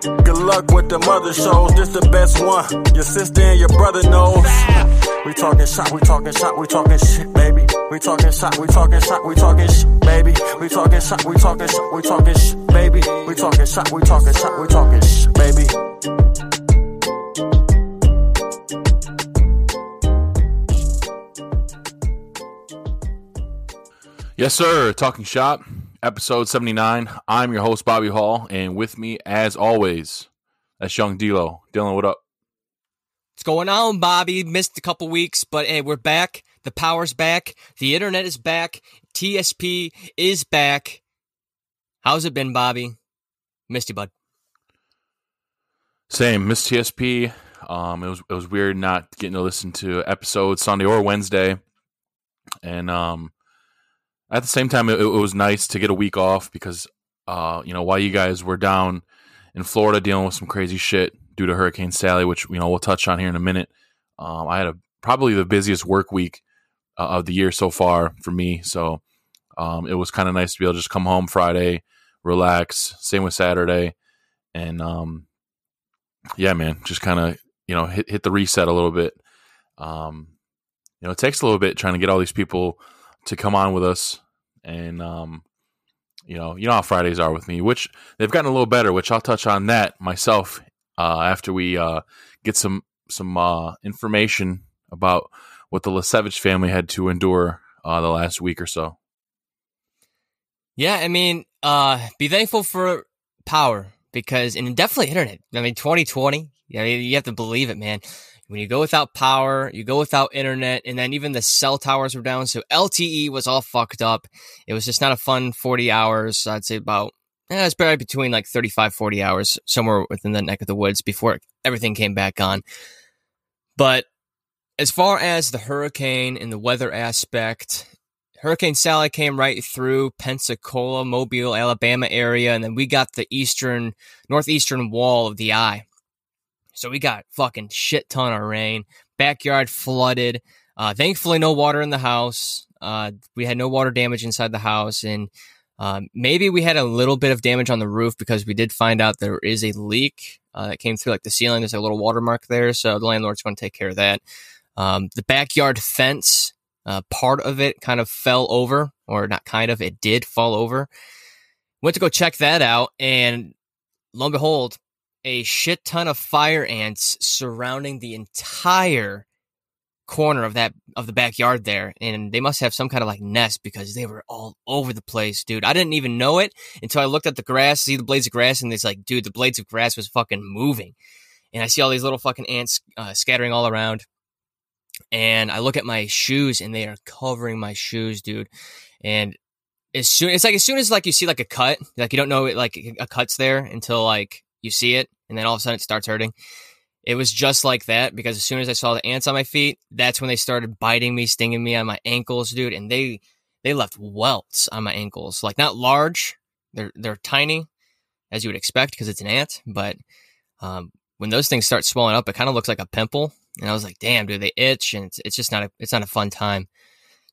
Good luck with the mother shows, this the best one. Your sister and your brother knows. We talking shot, we talking shot, we talking shit, baby. We talking shot, we talking shot, we talking shit, baby. We talking shot, we talking shot, we talking shit, baby. We talking shot, we talking shot, we talking shit, baby. Yes, sir. Talking shop. Episode 79. I'm your host, Bobby Hall, and with me, as always, that's Young D-Lo. Dylan, what up? What's going on, Bobby? Missed a couple weeks, but hey, we're back. The power's back. The internet is back. TSP is back. How's it been, Bobby? Missed you, bud. Same. Missed TSP. It was weird not getting to listen to episodes Sunday or Wednesday, and at the same time, it was nice to get a week off because, while you guys were down in Florida dealing with some crazy shit due to Hurricane Sally, which, we'll touch on here in a minute, I had probably the busiest work week of the year so far for me. So it was kind of nice to be able to just come home Friday, relax, same with Saturday. And, just kind of, hit the reset a little bit. It takes a little bit trying to get all these people to come on with us, and you know how Fridays are with me, which they've gotten a little better, which I'll touch on that myself after we get some information about what the Lesevich family had to endure the last week or so. Yeah, I mean, be thankful for power, because and definitely internet. I mean, 2020. I mean, you have to believe it, man. When you go without power, you go without internet, and then even the cell towers were down, so LTE was all fucked up. It was just not a fun 40 hours, I'd say about, it's probably between like 35, 40 hours, somewhere within that neck of the woods before everything came back on. But as far as the hurricane and the weather aspect, Hurricane Sally came right through Pensacola, Mobile, Alabama area, and then we got the northeastern wall of the eye. So we got fucking shit ton of rain, backyard flooded. Thankfully, no water in the house. We had no water damage inside the house. And maybe we had a little bit of damage on the roof because we did find out there is a leak that came through like the ceiling. There's a little watermark there. So the landlord's going to take care of that. The backyard fence, part of it kind of fell over, or not kind of, it did fall over. Went to go check that out. And lo and behold, a shit ton of fire ants surrounding the entire corner of the backyard there. And they must have some kind of like nest because they were all over the place, dude. I didn't even know it until I looked at the grass, see the blades of grass, and it's like, dude, the blades of grass was fucking moving. And I see all these little fucking ants scattering all around. And I look at my shoes and they are covering my shoes, dude. And as soon as like you see like a cut, like you don't know it, like a cut's there until like you see it, and then all of a sudden it starts hurting. It was just like that, because as soon as I saw the ants on my feet, that's when they started biting me, stinging me on my ankles, dude. And they left welts on my ankles. Like, not large. They're tiny, as you would expect, because it's an ant. But when those things start swelling up, it kind of looks like a pimple. And I was like, damn, dude, they itch. And it's just not a fun time.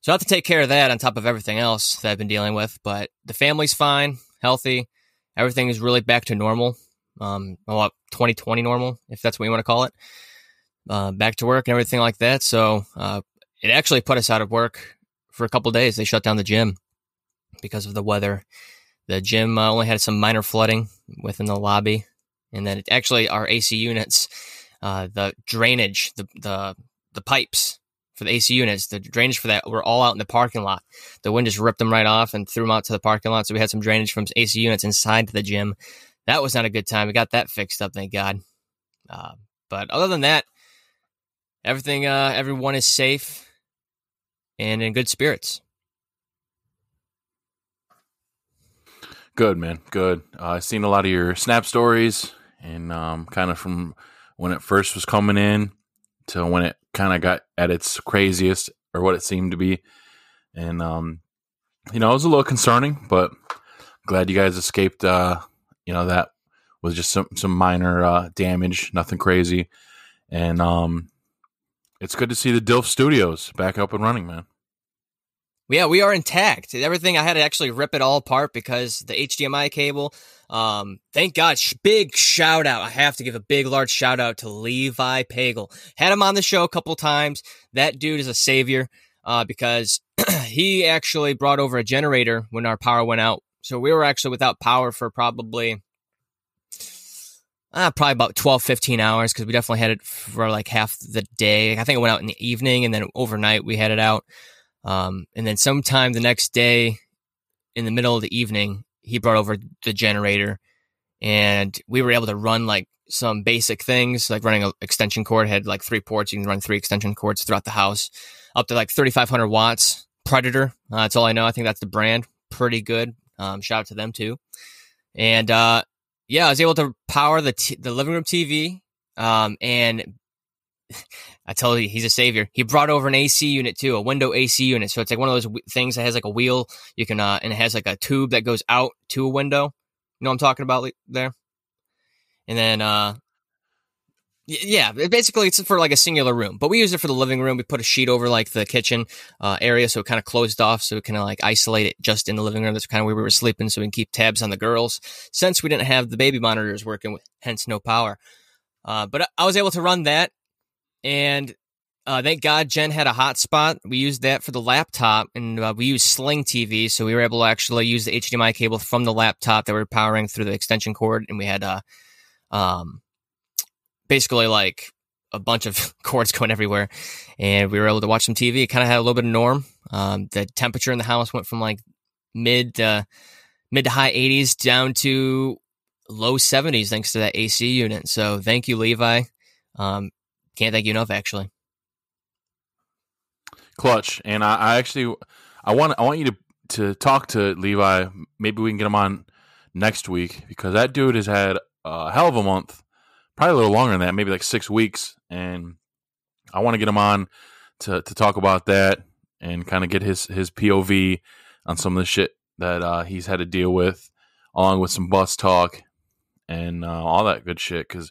So I have to take care of that on top of everything else that I've been dealing with. But the family's fine, healthy. Everything is really back to normal. 2020 normal, if that's what you want to call it, back to work and everything like that. So it actually put us out of work for a couple of days. They shut down the gym because of the weather. The gym only had some minor flooding within the lobby, and then our AC units, the drainage, the pipes for the AC units, the drainage for that were all out in the parking lot. The wind just ripped them right off and threw them out to the parking lot. So we had some drainage from AC units inside the gym. That was not a good time. We got that fixed up, thank God. But other than that, everything, everyone is safe and in good spirits. Good, man. Good. I've seen a lot of your snap stories and kind of from when it first was coming in to when it kind of got at its craziest, or what it seemed to be. And, you know, it was a little concerning, but glad you guys escaped. You know, that was just some minor damage, nothing crazy. And it's good to see the DILF Studios back up and running, man. Yeah, we are intact. Everything, I had to actually rip it all apart because the HDMI cable, thank God, big shout out. I have to give a big, large shout out to Levi Pagel. Had him on the show a couple times. That dude is a savior because he actually brought over a generator when our power went out. So we were actually without power for probably about 12, 15 hours because we definitely had it for like half the day. I think it went out in the evening, and then overnight we had it out. And then sometime the next day in the middle of the evening, he brought over the generator, and we were able to run like some basic things, like running an extension cord. It had like three ports. You can run three extension cords throughout the house up to like 3,500 watts. Predator. That's all I know. I think that's the brand. Pretty good. Shout out to them too. And, yeah, I was able to power the living room TV. And I told you, he's a savior. He brought over an AC unit too, a window AC unit. So it's like one of those things that has like a wheel. You can, and it has like a tube that goes out to a window. You know what I'm talking about there? And then, yeah, basically it's for like a singular room, but we use it for the living room. We put a sheet over like the kitchen area, so it kind of closed off, so it can like isolate it just in the living room. That's kind of where we were sleeping, so we can keep tabs on the girls since we didn't have the baby monitors working, hence no power. But I was able to run that, and thank God Jen had a hotspot. We used that for the laptop, and we used Sling TV, so we were able to actually use the HDMI cable from the laptop that we were powering through the extension cord, and we had basically like a bunch of cords going everywhere, and we were able to watch some TV. It kind of had a little bit of norm. The temperature in the house went from like mid to high 80s down to low 70s thanks to that AC unit. So thank you, Levi. Can't thank you enough, actually. Clutch. And I actually I want you to talk to Levi. Maybe we can get him on next week, because that dude has had a hell of a month. Probably a little longer than that, maybe like 6 weeks. And I want to get him on to talk about that and kind of get his POV on some of the shit that he's had to deal with, along with some bus talk and all that good shit. Because,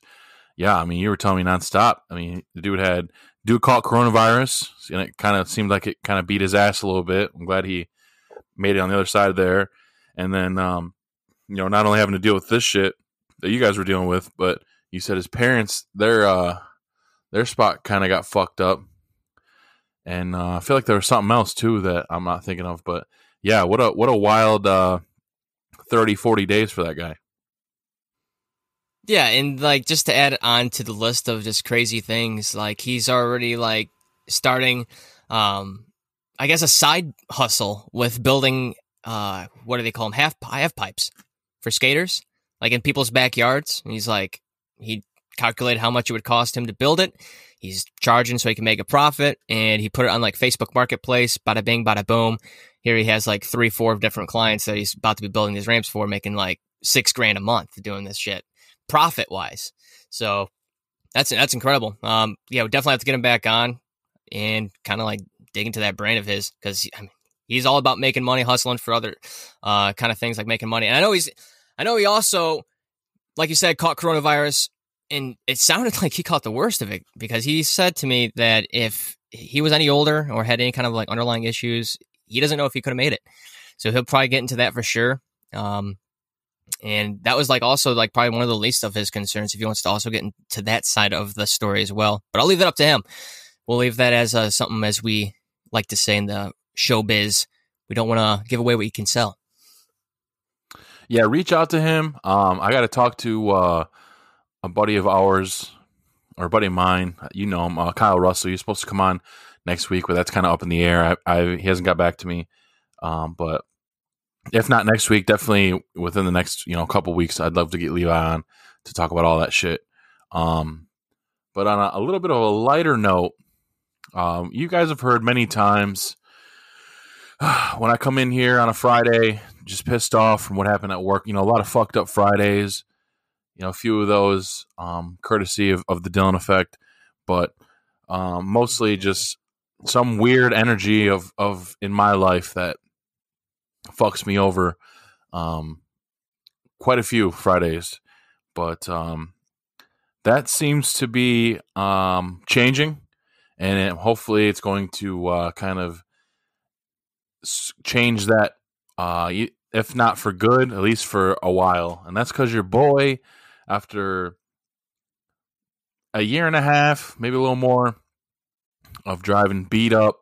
yeah, I mean, you were telling me nonstop. I mean, the dude caught coronavirus, and it kind of seemed like it kind of beat his ass a little bit. I'm glad he made it on the other side of there. And then, you know, not only having to deal with this shit that you guys were dealing with, but you said his parents, their spot kind of got fucked up, and I feel like there was something else too that I'm not thinking of. But yeah, what a wild 30, 40 days for that guy. Yeah, and like just to add on to the list of just crazy things, like he's already like starting, I guess, a side hustle with building what do they call them, half pipes for skaters, like in people's backyards, and he's like. He calculated how much it would cost him to build it. He's charging so he can make a profit, and he put it on like Facebook Marketplace. Bada bing, bada boom. Here he has like 3-4 different clients that he's about to be building these ramps for, making like $6,000 a month doing this shit profit wise. So that's incredible. Yeah, we definitely have to get him back on and kind of like dig into that brain of his, because I mean, he's all about making money, hustling for other kind of things like making money. And I know he also, like you said, caught coronavirus, and it sounded like he caught the worst of it, because he said to me that if he was any older or had any kind of like underlying issues, he doesn't know if he could have made it. So he'll probably get into that for sure. And that was like also like probably one of the least of his concerns, if he wants to also get into that side of the story as well. But I'll leave that up to him. We'll leave that as something, as we like to say in the showbiz. We don't want to give away what you can sell. Yeah, reach out to him. I got to talk to a buddy of ours, or a buddy of mine. You know him, Kyle Russell. He's supposed to come on next week, but that's kind of up in the air. He hasn't got back to me. But if not next week, definitely within the next couple weeks, I'd love to get Levi on to talk about all that shit. But on a little bit of a lighter note, you guys have heard many times when I come in here on a Friday, just pissed off from what happened at work. You know, a lot of fucked up Fridays. a few of those courtesy of the Dillon effect, but mostly just some weird energy of in my life that fucks me over quite a few Fridays. But that seems to be changing, and hopefully it's going to kind of change that, if not for good, at least for a while. And that's because your boy, after a year and a half, maybe a little more, of driving beat up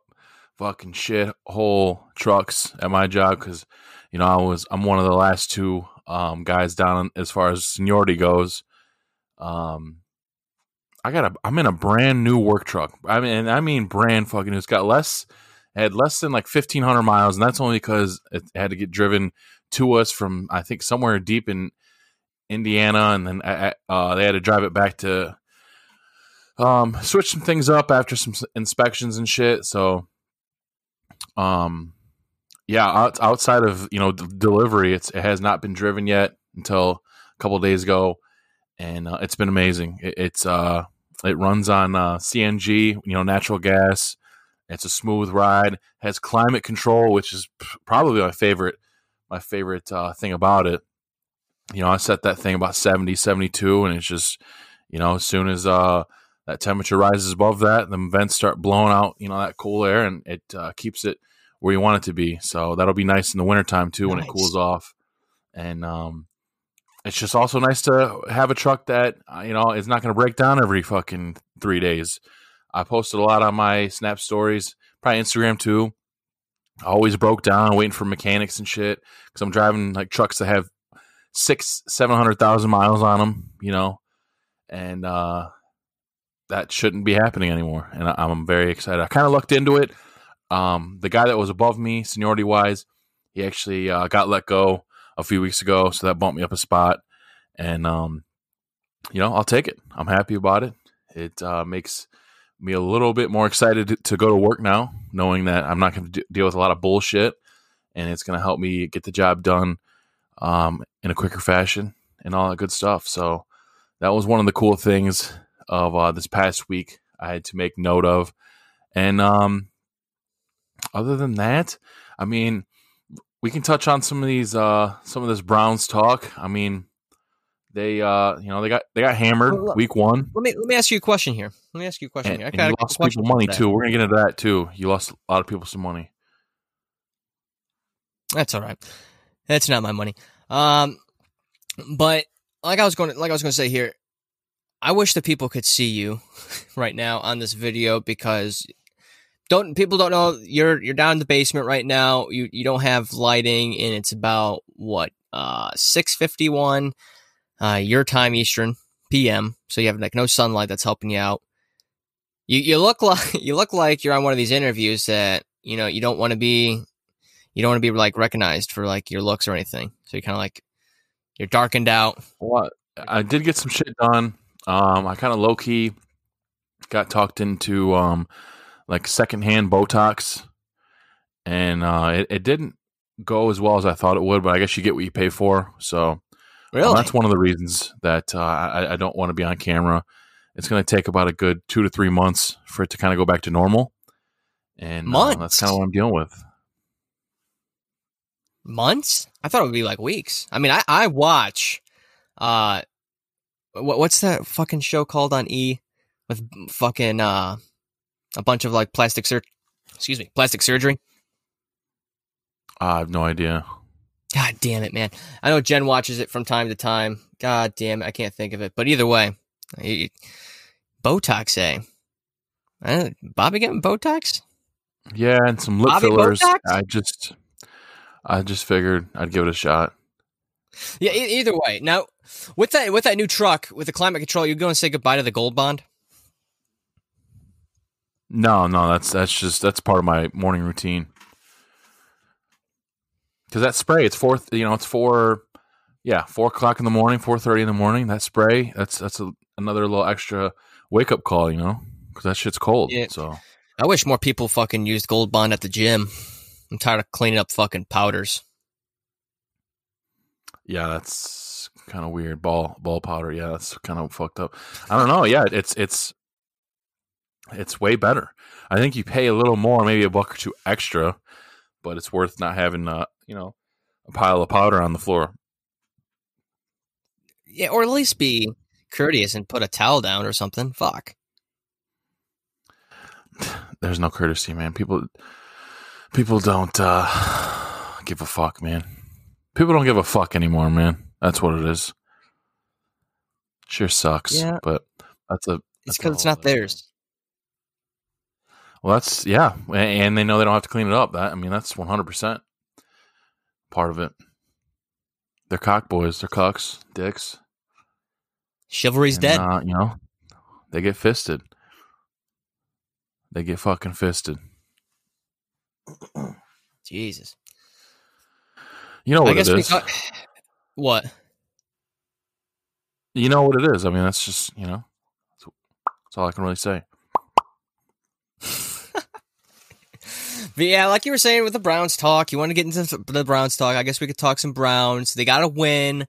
fucking shithole trucks at my job, because I'm one of the last two guys down as far as seniority goes. I'm in a brand new work truck. I mean brand fucking. It's got less than like 1,500 miles, and that's only because it had to get driven to us from, I think, somewhere deep in Indiana, and then they had to drive it back to switch some things up after some inspections and shit. So, yeah, outside of delivery, it has not been driven yet until a couple of days ago, and it's been amazing. It runs on CNG, natural gas. It's a smooth ride. Has climate control, which is probably my favorite thing about it. I set that thing about 70, 72, and it's just, as soon as that temperature rises above that, the vents start blowing out, that cool air, and it keeps it where you want it to be. So that'll be nice in the wintertime too, when it cools off. And it's just also nice to have a truck that, is not going to break down every fucking 3 days. I posted a lot on my Snap stories, probably Instagram too. I always broke down waiting for mechanics and shit, because I'm driving like trucks that have 700,000 miles on them, and that shouldn't be happening anymore. And I'm very excited. I kind of lucked into it. The guy that was above me, seniority wise, he actually got let go a few weeks ago, so that bumped me up a spot. And I'll take it. I'm happy about it. It makes me a little bit more excited to go to work now, knowing that I'm not going to deal with a lot of bullshit, and it's going to help me get the job done in a quicker fashion and all that good stuff. So that was one of the cool things of this past week I had to make note of. And other than that, we can touch on some of this Browns talk. They they got hammered week one. Let me ask you a question here. And you lost people money too. We're gonna get into that too. You lost a lot of people some money. That's all right. That's not my money. But like I was gonna say here, I wish the people could see you right now on this video, because people don't know you're down in the basement right now. You don't have lighting, and it's about what 6:51. Your time, Eastern PM. So you have like no sunlight that's helping you out. You look like you're on one of these interviews that you don't want to be like recognized for like your looks or anything. So you're kind of like you're darkened out. What? I did get some shit done. I kind of low key got talked into like secondhand Botox, and it didn't go as well as I thought it would. But I guess you get what you pay for. So. Really? Well, that's one of the reasons that I don't want to be on camera. It's going to take about a good 2 to 3 months for it to kind of go back to normal. And that's kind of what I'm dealing with. Months? I thought it would be like weeks. I watch what's that fucking show called on E with fucking a bunch of like plastic surgery? I have no idea. God damn it, man. I know Jen watches it from time to time. God damn it, I can't think of it. But either way, Botox, eh? Bobby getting Botox? Yeah, and some lip fillers. Botox? I just figured I'd give it a shot. Yeah, either way. Now, with that new truck, with the climate control, you're going to say goodbye to the Gold Bond? No, that's part of my morning routine. Because that spray, it's 4 o'clock in the morning, 4:30 in the morning. That spray, that's another little extra wake up call, because that shit's cold. Yeah. So I wish more people fucking used Gold Bond at the gym. I'm tired of cleaning up fucking powders. Yeah, that's kind of weird. Ball powder. Yeah, that's kind of fucked up. I don't know. Yeah, it's way better. I think you pay a little more, maybe $1 or $2 extra, but it's worth not having a pile of powder on the floor. Yeah, or at least be courteous and put a towel down or something. Fuck. There's no courtesy, man. People don't give a fuck, man. People don't give a fuck anymore, man. That's what it is. Sure sucks, yeah. But it's because it's not theirs. Well, that's yeah, and they know they don't have to clean it up. That's 100% part of it. They're cock boys. They're cucks, dicks. Chivalry's dead. They get fisted. They get fucking fisted. Jesus. You know what it is. What? You know what it is. That's just, that's all I can really say. But yeah, like you were saying with the Browns talk, you want to get into the Browns talk. I guess we could talk some Browns. They got a win.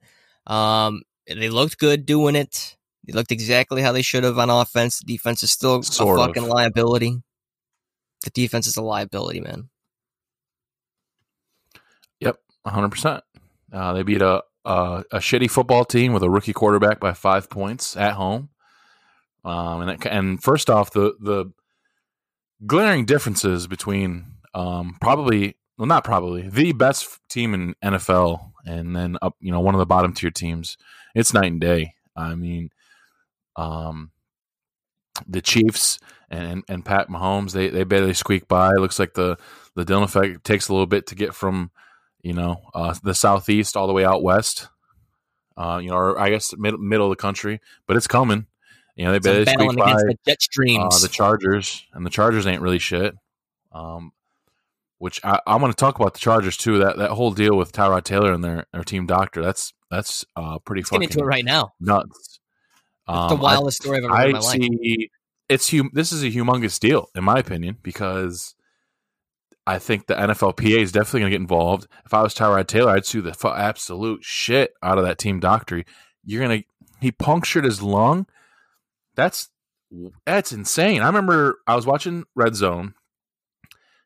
They looked good doing it. They looked exactly how they should have on offense. The defense is still a fucking liability. The defense is a liability, man. Yep, 100%. They beat a shitty football team with a rookie quarterback by 5 points at home. And first off, the glaring differences between the best team in NFL and then up, one of the bottom tier teams. It's night and day. The Chiefs and Pat Mahomes, they barely squeak by. It looks like the Dillon effect takes a little bit to get from, the southeast all the way out west. Or I guess middle of the country, but it's coming. They barely squeak by the Chargers, and the Chargers ain't really shit. Which I want to talk about the Chargers too. That whole deal with Tyrod Taylor and their team doctor. That's pretty fucking nuts. Let's get into it right now. Nuts. It's the wildest story I've ever heard in my life. This is a humongous deal, in my opinion, because I think the NFLPA is definitely going to get involved. If I was Tyrod Taylor, I'd sue the absolute shit out of that team doctor. He punctured his lung. That's insane. I remember I was watching Red Zone,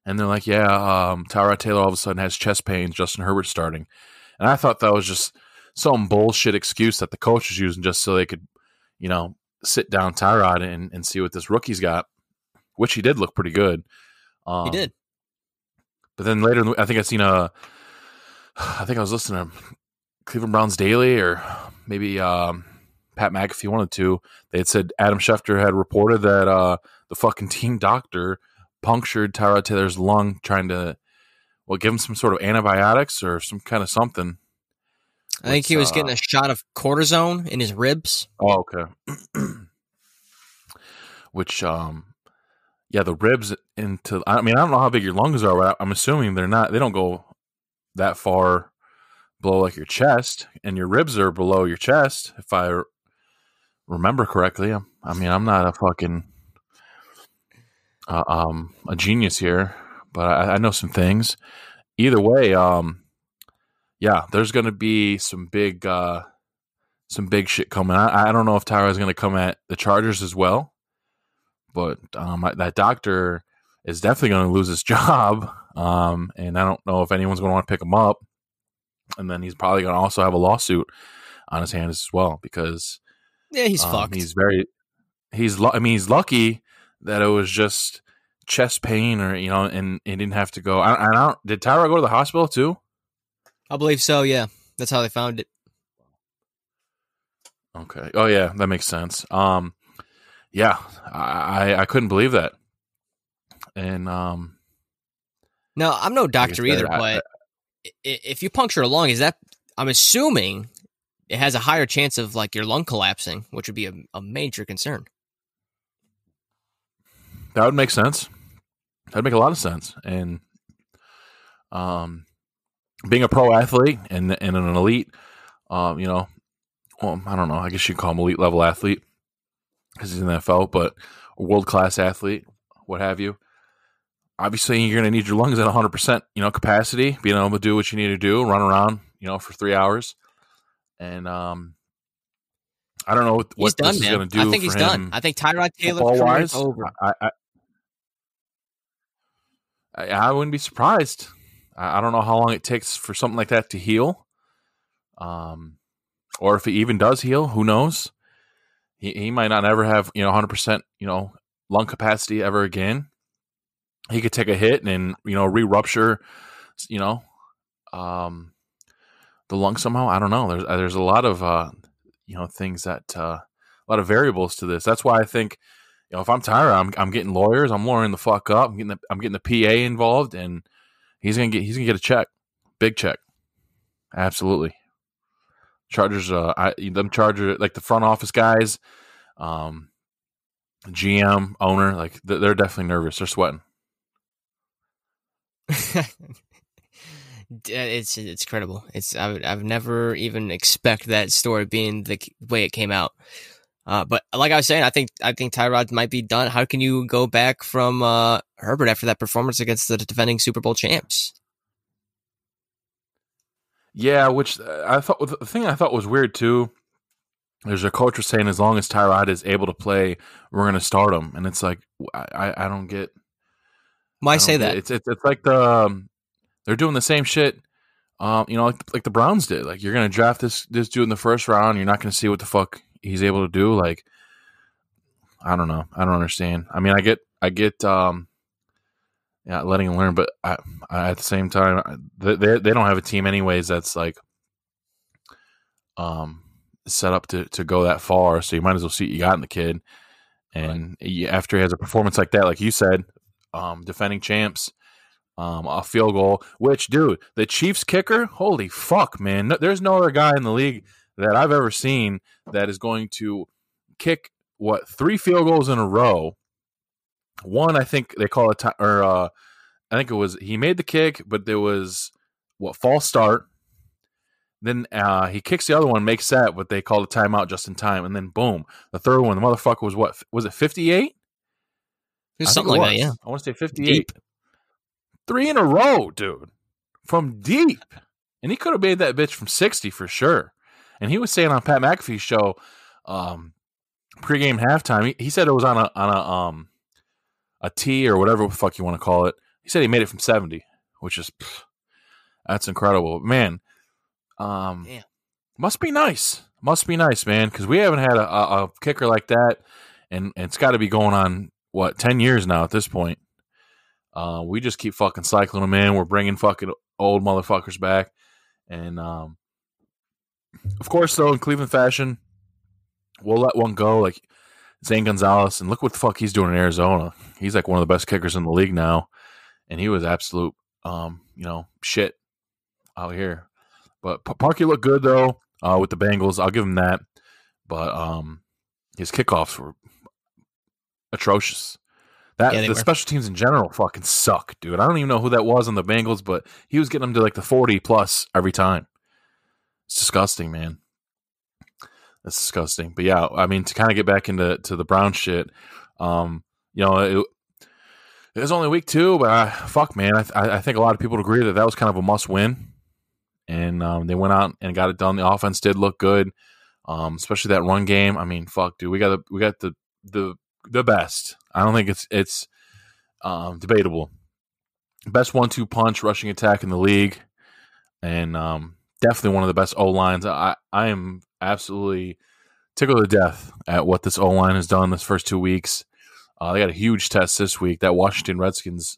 and they're like, "Yeah, Tyrod Taylor all of a sudden has chest pains. Justin Herbert's starting," and I thought that was just some bullshit excuse that the coach was using just so they could, sit down Tyrod and see what this rookie's got, which he did look pretty good. He did. But then later, I think I was listening to Cleveland Browns Daily or maybe Pat McAfee, one of the two. They had said Adam Schefter had reported that the fucking team doctor punctured Tyrod Taylor's lung trying to, give him some sort of antibiotics or some kind of something. I think he was getting a shot of cortisone in his ribs. Oh, okay. Which, the ribs into. I don't know how big your lungs are, but I'm assuming they're not. They don't go that far below like your chest, and your ribs are below your chest. If I remember correctly, I'm not a fucking a genius here, but I know some things. Either way, yeah, there's going to be some big shit coming. I don't know if Tyrod's going to come at the Chargers as well, but that doctor is definitely going to lose his job, and I don't know if anyone's going to want to pick him up. And then he's probably going to also have a lawsuit on his hands as well because he's fucked. He's lucky that it was just chest pain, or and he didn't have to go. Did Tyrod go to the hospital too? I believe so, yeah. That's how they found it. Okay. Oh, yeah, that makes sense. Yeah, I couldn't believe that. And no, I'm no doctor either, but if you puncture a lung, I'm assuming it has a higher chance of like your lung collapsing, which would be a major concern. That would make sense. That'd make a lot of sense. And being a pro athlete and an elite, I don't know. I guess you would call him elite level athlete because he's in the NFL, but a world-class athlete, what have you. Obviously, you're going to need your lungs at 100%, capacity, being able to do what you need to do, run around, for 3 hours. And I don't know what this is going to do. I think he's done. I think Tyrod Taylor's career is over. I wouldn't be surprised. I don't know how long it takes for something like that to heal, or if it even does heal. Who knows? He might not ever have 100% lung capacity ever again. He could take a hit and re-rupture the lung somehow. I don't know. There's a lot of things that a lot of variables to this. That's why I think if I'm tired, I'm getting lawyers. I'm lawyering the fuck up. I'm getting the PA involved, and he's gonna get a check, big check, absolutely. Chargers, like the front office guys, GM, owner, like they're definitely nervous. They're sweating. It's incredible. I've never even expect that story being the way it came out. But like I was saying, I think Tyrod might be done. How can you go back from Herbert after that performance against the defending Super Bowl champs? Yeah, which the thing I thought was weird too. There's a coach was saying, as long as Tyrod is able to play, we're going to start him, and it's like I don't get. Why say that? It's like they're doing the same shit, like the Browns did. Like, you're going to draft this dude in the first round, you're not going to see what the fuck he's able to do. Like, I don't know, I don't understand. I mean, I get. Letting him learn, but I at the same time, they don't have a team anyways that's like set up to go that far, so you might as well see what you got in the kid. And right. After he has a performance like that, like you said, defending champs, a field goal, which, dude, the Chiefs kicker, holy fuck, man. No, there's no other guy in the league that I've ever seen that is going to kick, three field goals in a row. One, I think they call it, I think it was, he made the kick, but there was false start. Then he kicks the other one, makes that, but they called a timeout just in time, and then boom, the third one, the motherfucker was was it 58? Something like that, yeah. I want to say 58. Deep. 3 in a row, dude, from deep, and he could have made that bitch from 60 for sure. And he was saying on Pat McAfee's show, pregame halftime, he said it was on a tee or whatever the fuck you want to call it. He said he made it from 70, which is that's incredible, man. Yeah. Must be nice, man, because we haven't had a kicker like that, and it's got to be going on 10 years now at this point. We just keep fucking cycling them in. We're bringing fucking old motherfuckers back, and of course, though, in Cleveland fashion, we'll let one go like Zane Gonzalez, and look what the fuck he's doing in Arizona. He's like one of the best kickers in the league now, and he was absolute, shit out here. But Parkey looked good though with the Bengals. I'll give him that. But his kickoffs were atrocious. The special teams in general fucking suck, dude. I don't even know who that was on the Bengals, but he was getting them to like the 40 plus every time. It's disgusting, man. That's disgusting. But yeah, I mean, to kind of get back into the Brown shit, it was only week 2, but fuck, man, I think a lot of people would agree that was kind of a must win, and they went out and got it done. The offense did look good, especially that run game. I mean, fuck, dude, we got the best. I don't think it's debatable. Best 1-2 punch rushing attack in the league, and definitely one of the best O-lines. I am absolutely tickled to death at what this O-line has done this first 2 weeks. They got a huge test this week. That Washington Redskins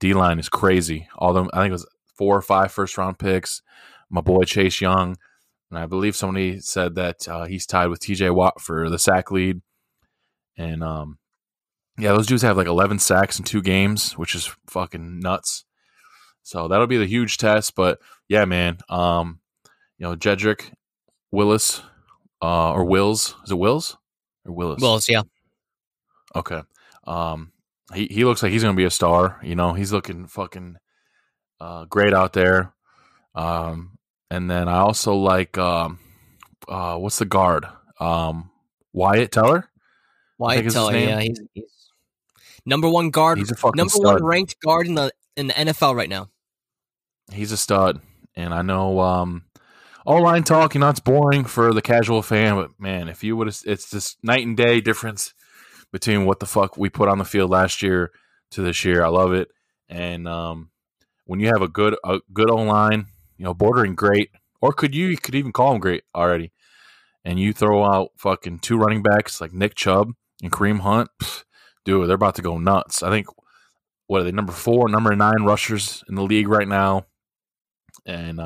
D-line is crazy. Although I think it was 4 or 5 first-round picks. My boy Chase Young. And I believe somebody said that he's tied with TJ Watt for the sack lead. And, those dudes have like 11 sacks in 2 games, which is fucking nuts. So that'll be the huge test. But, yeah, man, Jedrick Wills, or Wills. Is it Wills or Willis? Wills, yeah. Okay. He looks like he's going to be a star. He's looking fucking great out there. And then I also like, what's the guard? Wyatt Teller? Wyatt Teller, yeah. He's number 1 guard. He's a fucking number stud. 1 ranked guard in the NFL right now. He's a stud. And I know O-line talk, you know, it's boring for the casual fan, but man, if you would have, it's just night and day difference between what the fuck we put on the field last year to this year. I love it. And when you have a good O-line, you know, bordering great, or you could even call them great already, and you throw out fucking two running backs like Nick Chubb and Kareem Hunt, dude, they're about to go nuts. I think, what are they, number 4, number 9 rushers in the league right now, and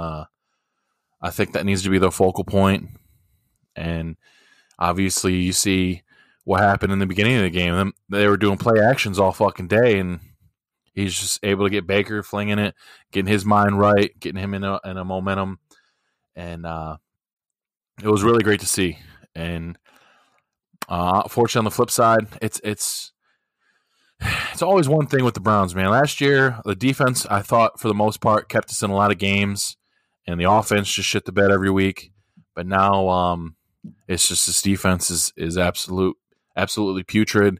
I think that needs to be their focal point. And obviously you see what happened in the beginning of the game. They were doing play actions all fucking day, and he's just able to get Baker flinging it, getting his mind right, getting him in a momentum. And it was really great to see. And fortunately, on the flip side, it's always one thing with the Browns, man. Last year, the defense, I thought, for the most part, kept us in a lot of games. And the offense just shit the bed every week. But now it's just this defense is absolutely putrid.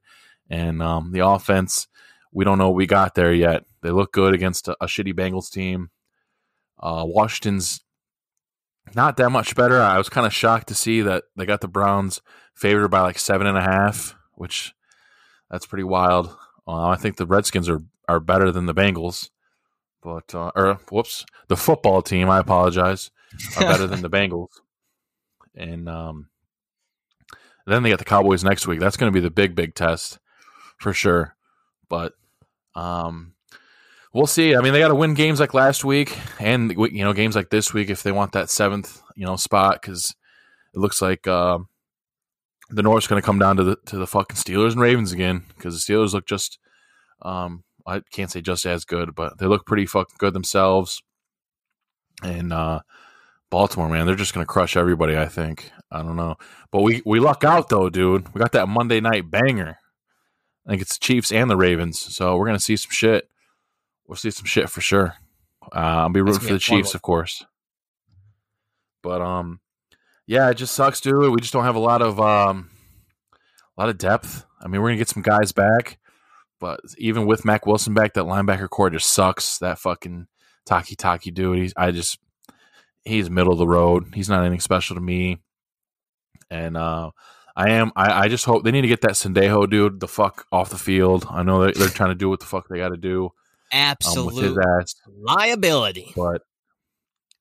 And the offense, we don't know what we got there yet. They look good against a shitty Bengals team. Washington's not that much better. I was kind of shocked to see that they got the Browns favored by like 7.5, which that's pretty wild. I think the Redskins are better than the Bengals. But the football team, I apologize, are better than the Bengals. And then they got the Cowboys next week. That's going to be the big test for sure. But we'll see. I mean, they got to win games like last week and, you know, games like this week if they want that 7th, you know, spot, because it looks like the North's going to come down to the fucking Steelers and Ravens again, because the Steelers look just I can't say just as good, but they look pretty fucking good themselves. And Baltimore, man, they're just going to crush everybody, I think. I don't know. But we luck out, though, dude. We got that Monday night banger. I think it's the Chiefs and the Ravens, so we're going to see some shit. We'll see some shit for sure. I'll be rooting for the Chiefs, of course. But, yeah, it just sucks, dude. We just don't have a lot of depth. I mean, we're going to get some guys back. But even with Mac Wilson back, that linebacker core just sucks. That fucking Taki dude, he's middle of the road. He's not anything special to me. And I just hope they need to get that Sendejo dude the fuck off the field. I know they're trying to do what the fuck they got to do. Absolute liability. But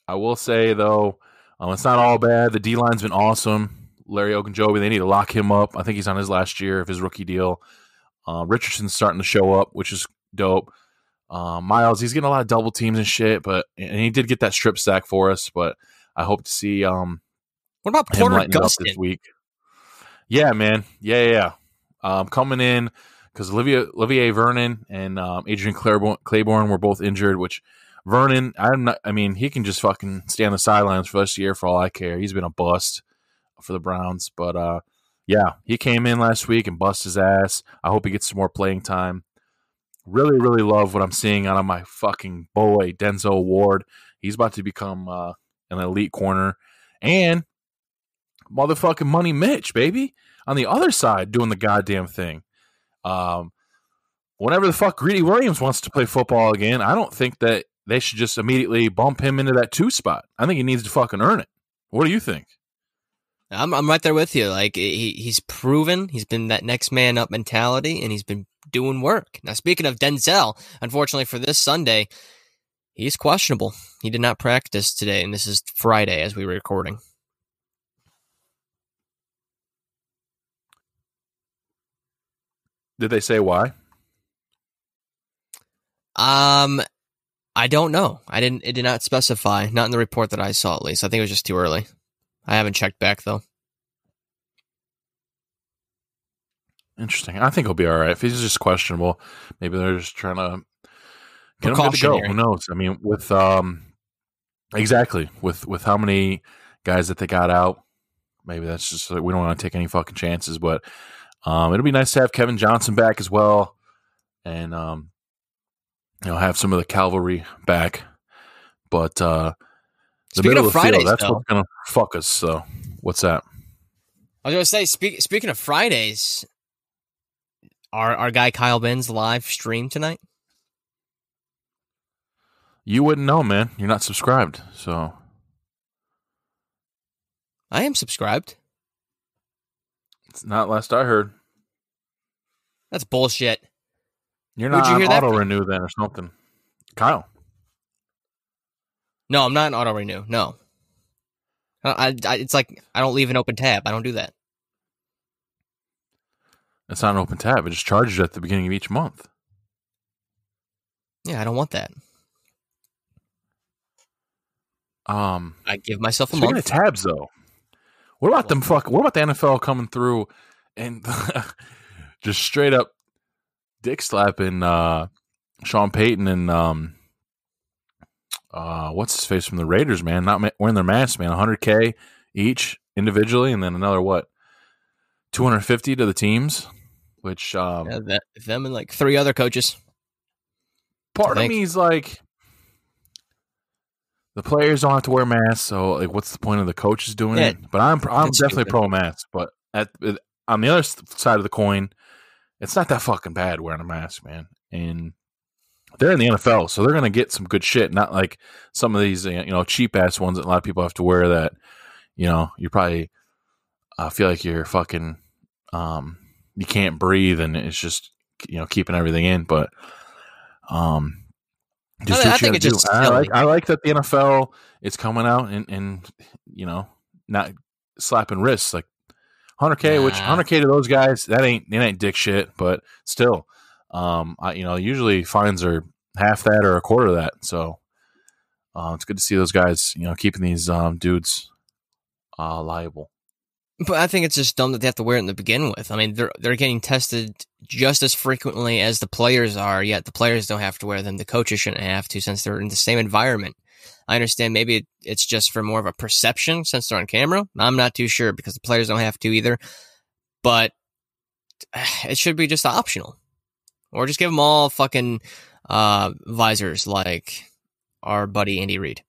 I will say, though, it's not all bad. The D-line's been awesome. Larry Ogunjobi, they need to lock him up. I think he's on his last year of his rookie deal. Richardson's starting to show up, which is dope. Miles, he's getting a lot of double teams and shit, and he did get that strip sack for us. But I hope to see. What about Porter Gustin this week? Yeah, man. Yeah. Coming in because Olivier Vernon and Adrian Claiborne were both injured. Which Vernon, he can just fucking stay on the sidelines for the rest of the year for all I care. He's been a bust for the Browns, but. Yeah, he came in last week and bust his ass. I hope he gets some more playing time. Really, really love what I'm seeing out of my fucking boy, Denzel Ward. He's about to become an elite corner. And motherfucking Money Mitch, baby, on the other side doing the goddamn thing. Whenever the fuck Greedy Williams wants to play football again, I don't think that they should just immediately bump him into that 2 spot. I think he needs to fucking earn it. What do you think? I'm right there with you. Like he's proven, he's been that next man up mentality, and he's been doing work. Now, speaking of Denzel, unfortunately for this Sunday, he's questionable. He did not practice today, and this is Friday as we were recording. Did they say why? I don't know. It did not specify. Not in the report that I saw, at least. I think it was just too early. I haven't checked back, though. Interesting. I think he'll be all right. If he's just questionable, maybe they're just trying to get him to go. Who knows? I mean, with exactly with how many guys that they got out, maybe that's just we don't want to take any fucking chances. But it'll be nice to have Kevin Johnson back as well, and have some of the cavalry back. But speaking of Fridays, that's what's going to fuck us. So, what's that? I was going to say, speaking of Fridays, our guy Kyle Ben's live stream tonight? You wouldn't know, man. You're not subscribed. So, I am subscribed. It's not last I heard. That's bullshit. You're not on auto-renew then or something. Kyle. No, I'm not on auto-renew. No. It's like I don't leave an open tab. I don't do that. It's not an open tab. It just charges you at the beginning of each month. Yeah, I don't want that. I give myself a month. Speaking of tabs, though, what about them? What about the NFL coming through and just straight up dick slapping Sean Payton and what's his face from the Raiders? Man, not wearing their masks. Man, $100K each individually, and then another $250 to the teams, which them and like three other coaches. Part of me is like, the players don't have to wear masks, so like, what's the point of the coaches doing it? But I'm definitely pro masks. But on the other side of the coin, it's not that fucking bad wearing a mask, man. And they're in the NFL, so they're gonna get some good shit. Not like some of these, cheap ass ones that a lot of people have to wear. That you probably feel like you're fucking, you can't breathe, and it's just keeping everything in, but. I like that the NFL is coming out and not slapping wrists like $100K, which $100K to those guys, it ain't dick shit, but still, usually fines are half that or a quarter of that. So, it's good to see those guys, keeping these, dudes, liable. But I think it's just dumb that they have to wear it in the begin with. I mean, they're getting tested just as frequently as the players are, yet the players don't have to wear them. The coaches shouldn't have to since they're in the same environment. I understand maybe it's just for more of a perception since they're on camera. I'm not too sure because the players don't have to either. But it should be just optional. Or just give them all fucking visors like our buddy Andy Reid.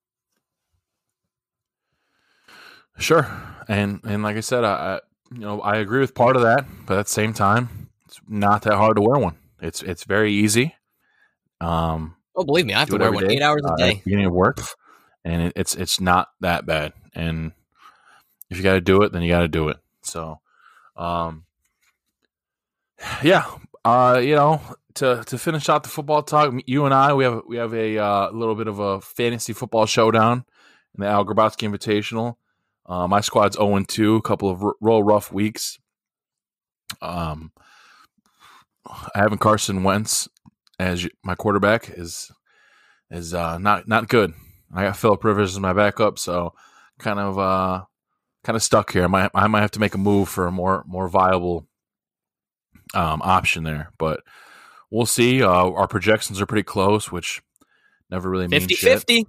Sure. And like I said, I agree with part of that, but at the same time, it's not that hard to wear one. It's very easy. Believe me, I have to wear one day, 8 hours a day. At the beginning of work, and it's not that bad. And if you got to do it, then you got to do it. So, to finish out the football talk, you and I we have a little bit of a fantasy football showdown in the Al Grabowski Invitational. My squad's 0-2, a couple of real rough weeks. Having Carson Wentz as my quarterback is not good. I got Philip Rivers as my backup, so kind of stuck here. I might have to make a move for a more viable option there, but we'll see. Our projections are pretty close, which never really means 50-50.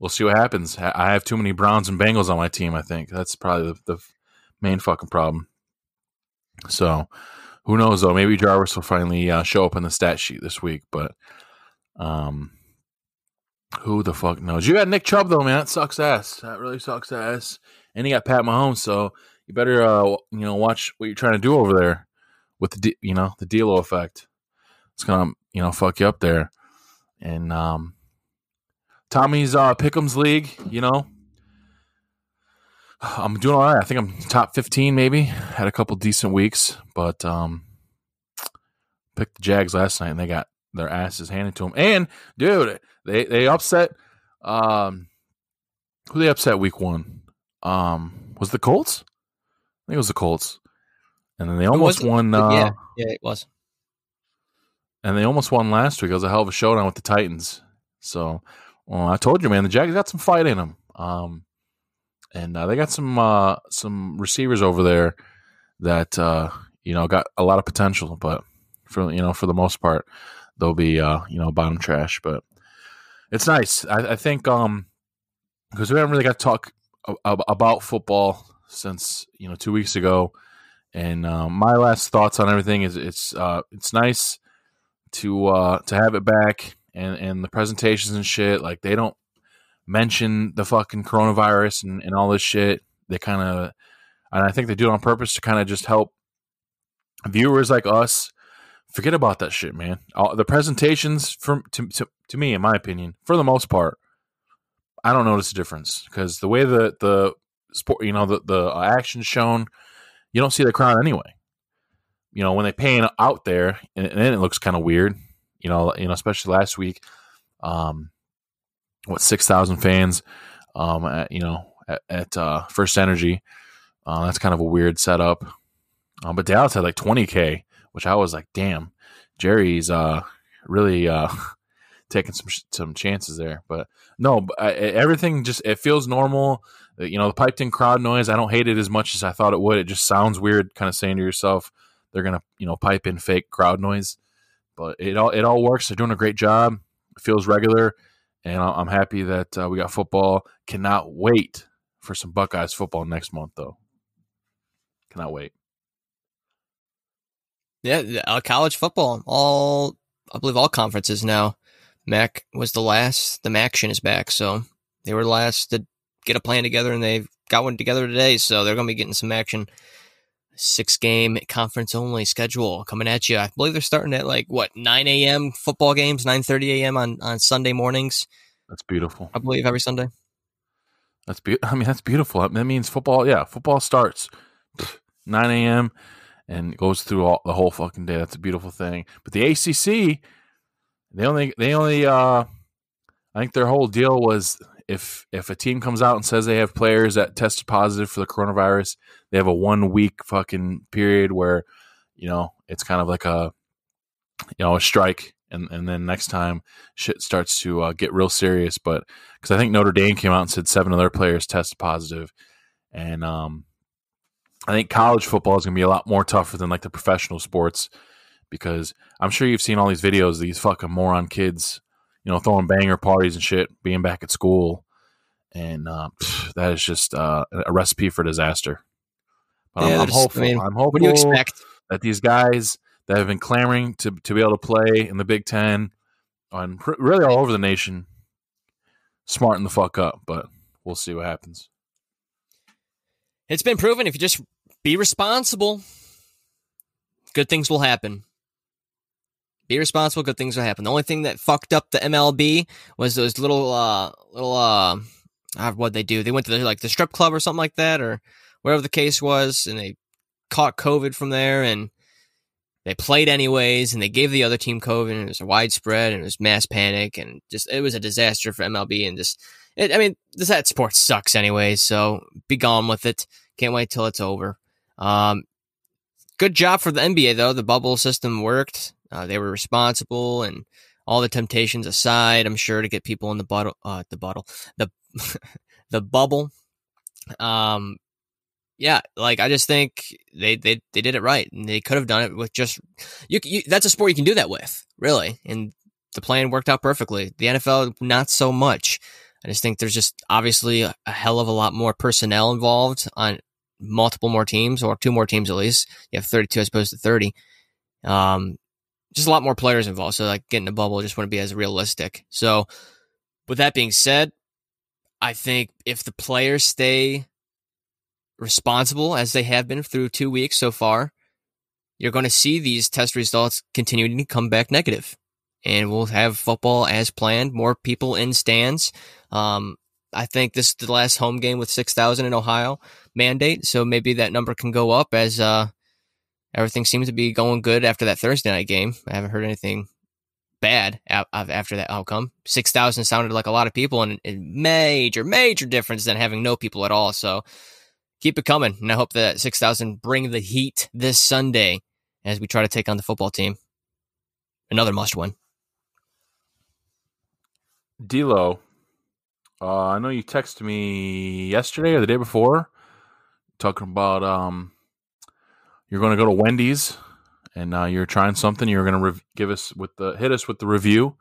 We'll see what happens. I have too many Browns and Bengals on my team, I think. That's probably the main fucking problem. So, who knows, though? Maybe Jarvis will finally show up on the stat sheet this week, but who the fuck knows? You got Nick Chubb, though, man. That sucks ass. That really sucks ass. And you got Pat Mahomes, so you better watch what you're trying to do over there with the D'Lo effect. It's going to, fuck you up there. And, Tommy's Pick'em's League, I'm doing all right. I think I'm top 15 maybe. Had a couple decent weeks, but picked the Jags last night, and they got their asses handed to them. And, dude, they upset who they upset week one? Was the Colts? I think it was the Colts. And then they almost won. Yeah, it was. And they almost won last week. It was a hell of a showdown with the Titans. So – well, I told you, man, the Jags got some fight in them. And they got some receivers over there that, got a lot of potential. But, for the most part, they'll be, bottom trash. But it's nice. I think because we haven't really got to talk about football since, 2 weeks ago. And my last thoughts on everything is it's nice to have it back. And the presentations and shit, like they don't mention the fucking coronavirus and all this shit. They kind of, and I think they do it on purpose to kind of just help viewers like us forget about that shit, man. The presentations, to me, in my opinion, for the most part, I don't notice a difference because the way the sport, you know, the action shown, you don't see the crowd anyway. You know, when they pan out there, and then it looks kind of weird. You know, especially last week, 6,000 fans, at First Energy. That's kind of a weird setup. But Dallas had like 20K, which I was like, damn, Jerry's really taking some chances there. But no, everything just, it feels normal. You know, the piped-in crowd noise, I don't hate it as much as I thought it would. It just sounds weird, kind of saying to yourself, they're going to, you know, pipe in fake crowd noise. But it all works. They're doing a great job. It feels regular. And I'm happy that we got football. Cannot wait for some Buckeyes football next month, though. Cannot wait. Yeah, college football. I believe all conferences now. MAC was the last. The MACtion is back, so they were the last to get a plan together, and they've got one together today. So they're going to be getting some action. 6-game conference only schedule coming at you. I believe they're starting at 9 a.m. football games, 9:30 a.m. on Sunday mornings. That's beautiful. I believe every Sunday. That's beautiful. I mean, that's beautiful. That means football. Yeah, football starts 9 a.m. and goes through the whole fucking day. That's a beautiful thing. But the ACC, they only I think their whole deal was if a team comes out and says they have players that tested positive for the coronavirus, they have a 1-week fucking period where, you know, it's kind of like a strike. And then next time shit starts to get real serious. But because I think Notre Dame came out and said 7 of their players tested positive. And I think college football is going to be a lot more tougher than like the professional sports, because I'm sure you've seen all these videos, these fucking moron kids, you know, throwing banger parties and shit, being back at school. And that is just a recipe for disaster. But yeah, I'm hopeful. I'm hopeful. What do you expect? That these guys that have been clamoring to be able to play in the Big Ten and really all over the nation, smarten the fuck up. But we'll see what happens. It's been proven if you just be responsible, good things will happen. Be responsible, good things will happen. The only thing that fucked up the MLB was those little what'd they do? They went to the strip club or something like that, or wherever the case was, and they caught COVID from there, and they played anyways, and they gave the other team COVID, and it was widespread, and it was mass panic, and just it was a disaster for MLB, and that sport sucks anyways, so be gone with it. Can't wait till it's over. Good job for the NBA, though. The bubble system worked. They were responsible, and all the temptations aside, I'm sure, to get people in the bubble. Yeah, I just think they did it right, and they could have done it with just you. That's a sport you can do that with, really, and the plan worked out perfectly. The NFL, not so much. I just think there's just obviously a hell of a lot more personnel involved on multiple more teams, or 2 more teams at least. You have 32 as opposed to 30. Just a lot more players involved. So getting a bubble just wouldn't be as realistic. So with that being said, I think if the players stay responsible as they have been through 2 weeks so far, you're going to see these test results continuing to come back negative, and we'll have football as planned. More people in stands. I think this is the last home game with 6,000 in Ohio mandate. So maybe that number can go up as, everything seems to be going good after that Thursday night game. I haven't heard anything bad after that outcome. 6,000 sounded like a lot of people, and a major, major difference than having no people at all. So keep it coming, and I hope that 6,000 bring the heat this Sunday as we try to take on the football team. Another must-win. D-Lo, I know you texted me yesterday or the day before talking about you're going to go to Wendy's, and you're trying something. You're going to hit us with the review.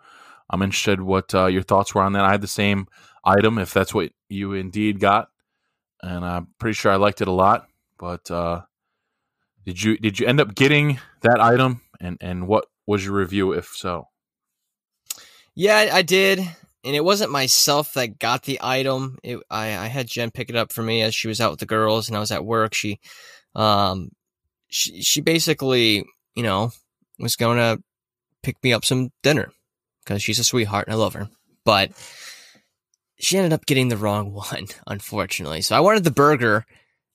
I'm interested what your thoughts were on that. I had the same item, if that's what you indeed got, and I'm pretty sure I liked it a lot. But did you end up getting that item? And what was your review, if so? Yeah, I did, and it wasn't myself that got the item. I had Jen pick it up for me as she was out with the girls, and I was at work. She basically, you know, was going to pick me up some dinner because she's a sweetheart and I love her. But she ended up getting the wrong one, unfortunately. So I wanted the burger.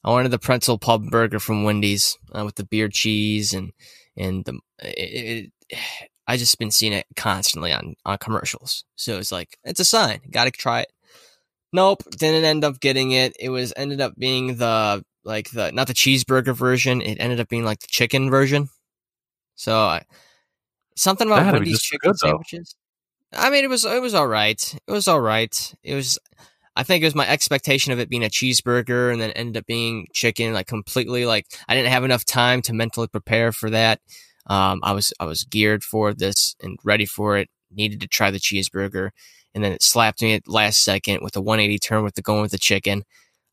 I wanted the pretzel pub burger from Wendy's with the beer cheese and I just been seeing it constantly on commercials. So it's like, it's a sign. Got to try it. Nope. Didn't end up getting it. It was ended up being not the cheeseburger version. It ended up being like the chicken version. So something about Wendy's chicken sandwiches. Though. I mean, it was all right. I think it was my expectation of it being a cheeseburger and then ended up being chicken, completely, I didn't have enough time to mentally prepare for that. I was geared for this and ready for it, needed to try the cheeseburger, and then it slapped me at last second with a 180 turn going with the chicken.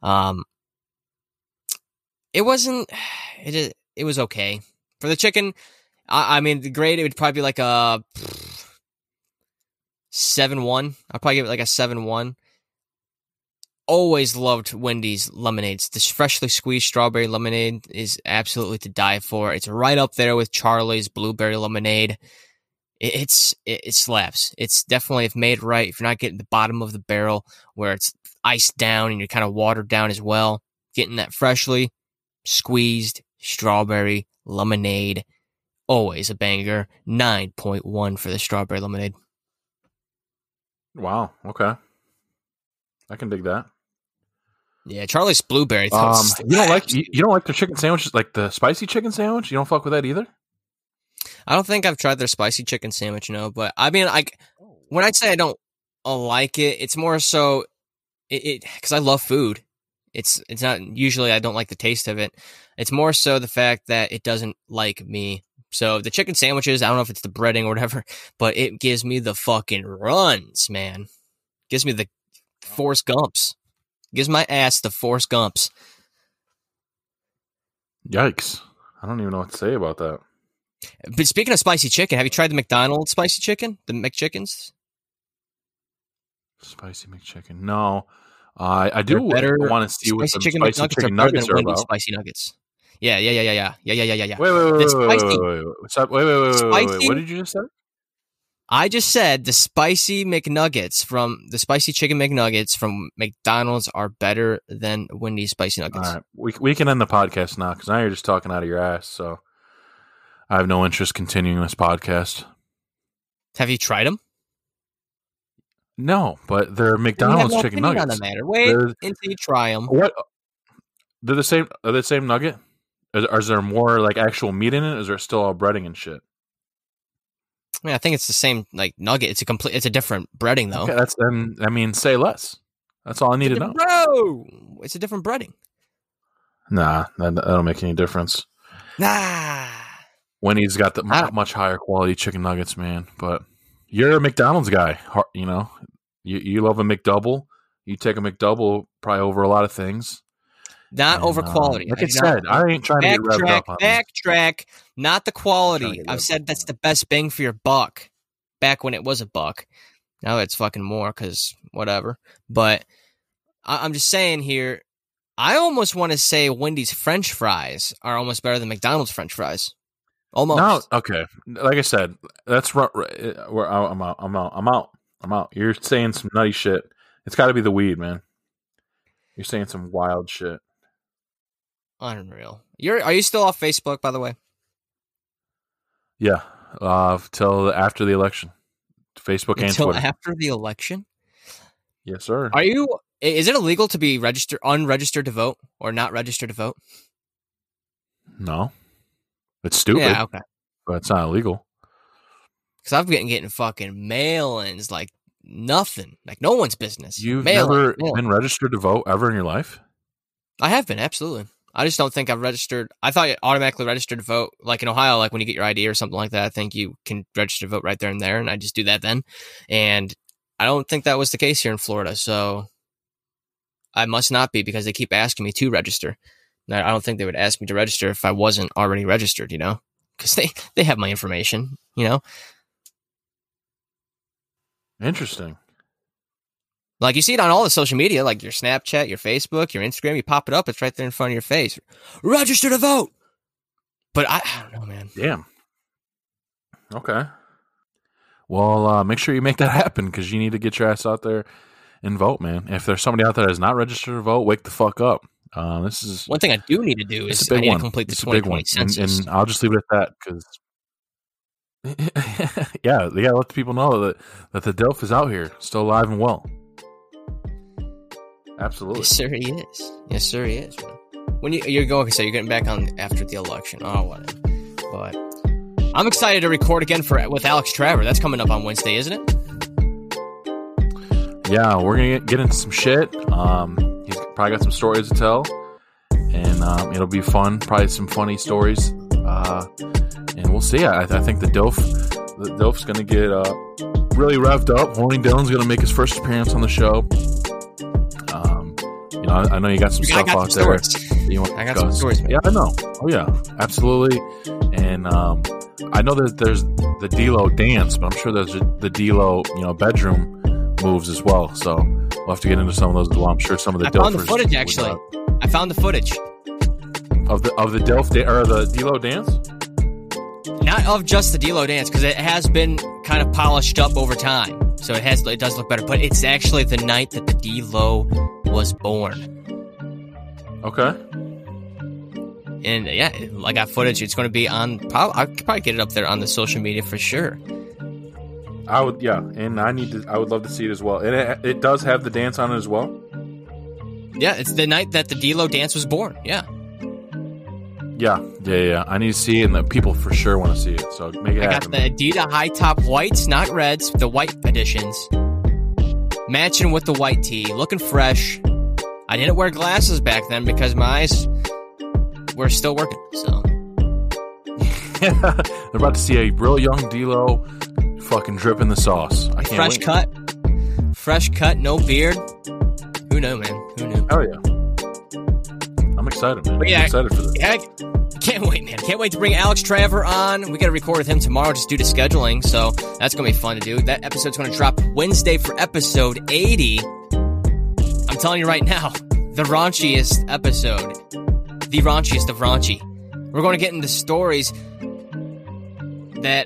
It was okay. For the chicken, I mean, the grade, it would probably be like a 7-1. I'd probably give it like a 7-1. Always loved Wendy's lemonades. This freshly squeezed strawberry lemonade is absolutely to die for. It's right up there with Charlie's Blueberry Lemonade. It slaps. It's definitely, if made right, if you're not getting the bottom of the barrel where it's iced down and you're kind of watered down as well, getting that freshly squeezed strawberry lemonade. Always a banger. 9.1 for the strawberry lemonade. Wow. Okay. I can dig that. Yeah, Charlie's Blueberry. You don't like their chicken sandwiches, like the spicy chicken sandwich? You don't fuck with that either? I don't think I've tried their spicy chicken sandwich, no. But I mean, when I say I don't like it, it's more so because I love food. It's not usually I don't like the taste of it. It's more so the fact that it doesn't like me. So the chicken sandwiches, I don't know if it's the breading or whatever, but it gives me the fucking runs, man. It gives me the Forrest Gumps. Gives my ass the Forrest Gumps. Yikes. I don't even know what to say about that. But speaking of spicy chicken, have you tried the McDonald's spicy chicken? The McChickens? Spicy McChicken. No. I do want to see what the spicy chicken nuggets are about. Spicy nuggets. Yeah. Wait. What did you just say? I just said the spicy McNuggets from the spicy chicken McNuggets from McDonald's are better than Wendy's spicy nuggets. All right. We can end the podcast now because now you're just talking out of your ass. So I have no interest continuing this podcast. Have you tried them? No, but they're McDonald's chicken nuggets. On the matter. Wait until you try them. What? They're the same. Are they the same nugget? Is there more actual meat in it? Or is there still all breading and shit? I mean, I think it's the same nugget. It's a different breading though. Okay, say less. That's all I need to know. Bro, it's a different breading. Nah, that don't make any difference. Nah. Wendy's got the much higher quality chicken nuggets, man. But you're a McDonald's guy, you know. You love a McDouble. You take a McDouble probably over a lot of things. Not over quality. Like I said, I ain't trying to get revved up on this. Backtrack, not the quality. I've said that's the best bang for your buck back when it was a buck. Now it's fucking more because whatever. But I'm just saying here, I almost want to say Wendy's French fries are almost better than McDonald's French fries. Almost. No, okay. Like I said, that's right. I'm out. You're saying some nutty shit. It's got to be the weed, man. You're saying some wild shit. Unreal. Are you still off Facebook, by the way? Yeah, till after the election. Facebook and Twitter. Until after the election? Yes, sir. Is it illegal to be unregistered to vote or not registered to vote? No. It's stupid. Yeah, okay. But it's not illegal. Because I've been getting fucking mail-ins nothing. No one's business. You've never been registered to vote ever in your life? I have been, absolutely. I just don't think I've registered. I thought you automatically registered to vote, in Ohio, when you get your ID or something like that. I think you can register to vote right there and there, and I just do that then. And I don't think that was the case here in Florida, so I must not be because they keep asking me to register. Now, I don't think they would ask me to register if I wasn't already registered, because they have my information, Interesting. You see it on all the social media, your Snapchat, your Facebook, your Instagram. You pop it up, it's right there in front of your face. Register to vote. But I don't know, man. Damn. Okay. Well, make sure you make that happen because you need to get your ass out there and vote, man. If there's somebody out there that's not registered to vote, wake the fuck up. This is one thing I do need to do is I need to complete the 2020 census, and I'll just leave it at that because. Yeah, they gotta let the people know that the Delph is out here, still alive and well. Absolutely. Yes, sir, he is. Yes, sir, he is. When you're going to say you're getting back on after the election. Oh, whatever. But I'm excited to record again with Alex Traver. That's coming up on Wednesday, isn't it? Yeah, we're gonna get into some shit. He's probably got some stories to tell, and it'll be fun. Probably some funny stories. And we'll see. I think the Dilf's going to get really revved up. Horny Dillon's going to make his first appearance on the show. I know you got some stuff out there. I got some stories. Man. Yeah, I know. Oh yeah, absolutely. And I know that there's the D-Lo dance, but I'm sure there's the D-Lo bedroom moves as well. So we'll have to get into some of those as well. I'm sure some of the Dilfers. I found the footage of the Dilf or the D-Lo dance. Not of just the D-Lo dance, because it has been kind of polished up over time, so it does look better. But it's actually the night that the D-Lo was born. Okay. And yeah, I got footage. It's going to be on. I could probably get it up there on the social media for sure. I would, yeah, and I would love to see it as well. And it does have the dance on it as well. Yeah, it's the night that the D-Lo dance was born. Yeah. Yeah. I need to see it, and the people for sure want to see it. So make it happen. I got the Adidas high top whites, not reds, the white editions, matching with the white tee, looking fresh. I didn't wear glasses back then because my eyes were still working. So they're about to see a real young D-Lo, fucking dripping the sauce. I can't wait. Fresh cut, no beard. Who knew, man? Who knew? Oh yeah. I'm excited, man. I'm excited for this. Yeah, can't wait, man. Can't wait to bring Alex Traver on. We got to record with him tomorrow just due to scheduling, so that's going to be fun to do. That episode's going to drop Wednesday for episode 80. I'm telling you right now, the raunchiest episode. The raunchiest of raunchy. We're going to get into stories that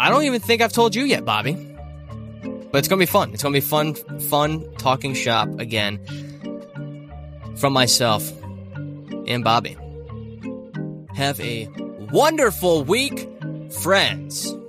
I don't even think I've told you yet, Bobby. But it's going to be fun. It's going to be fun talking shop again. From myself and Bobby. Have a wonderful week, friends.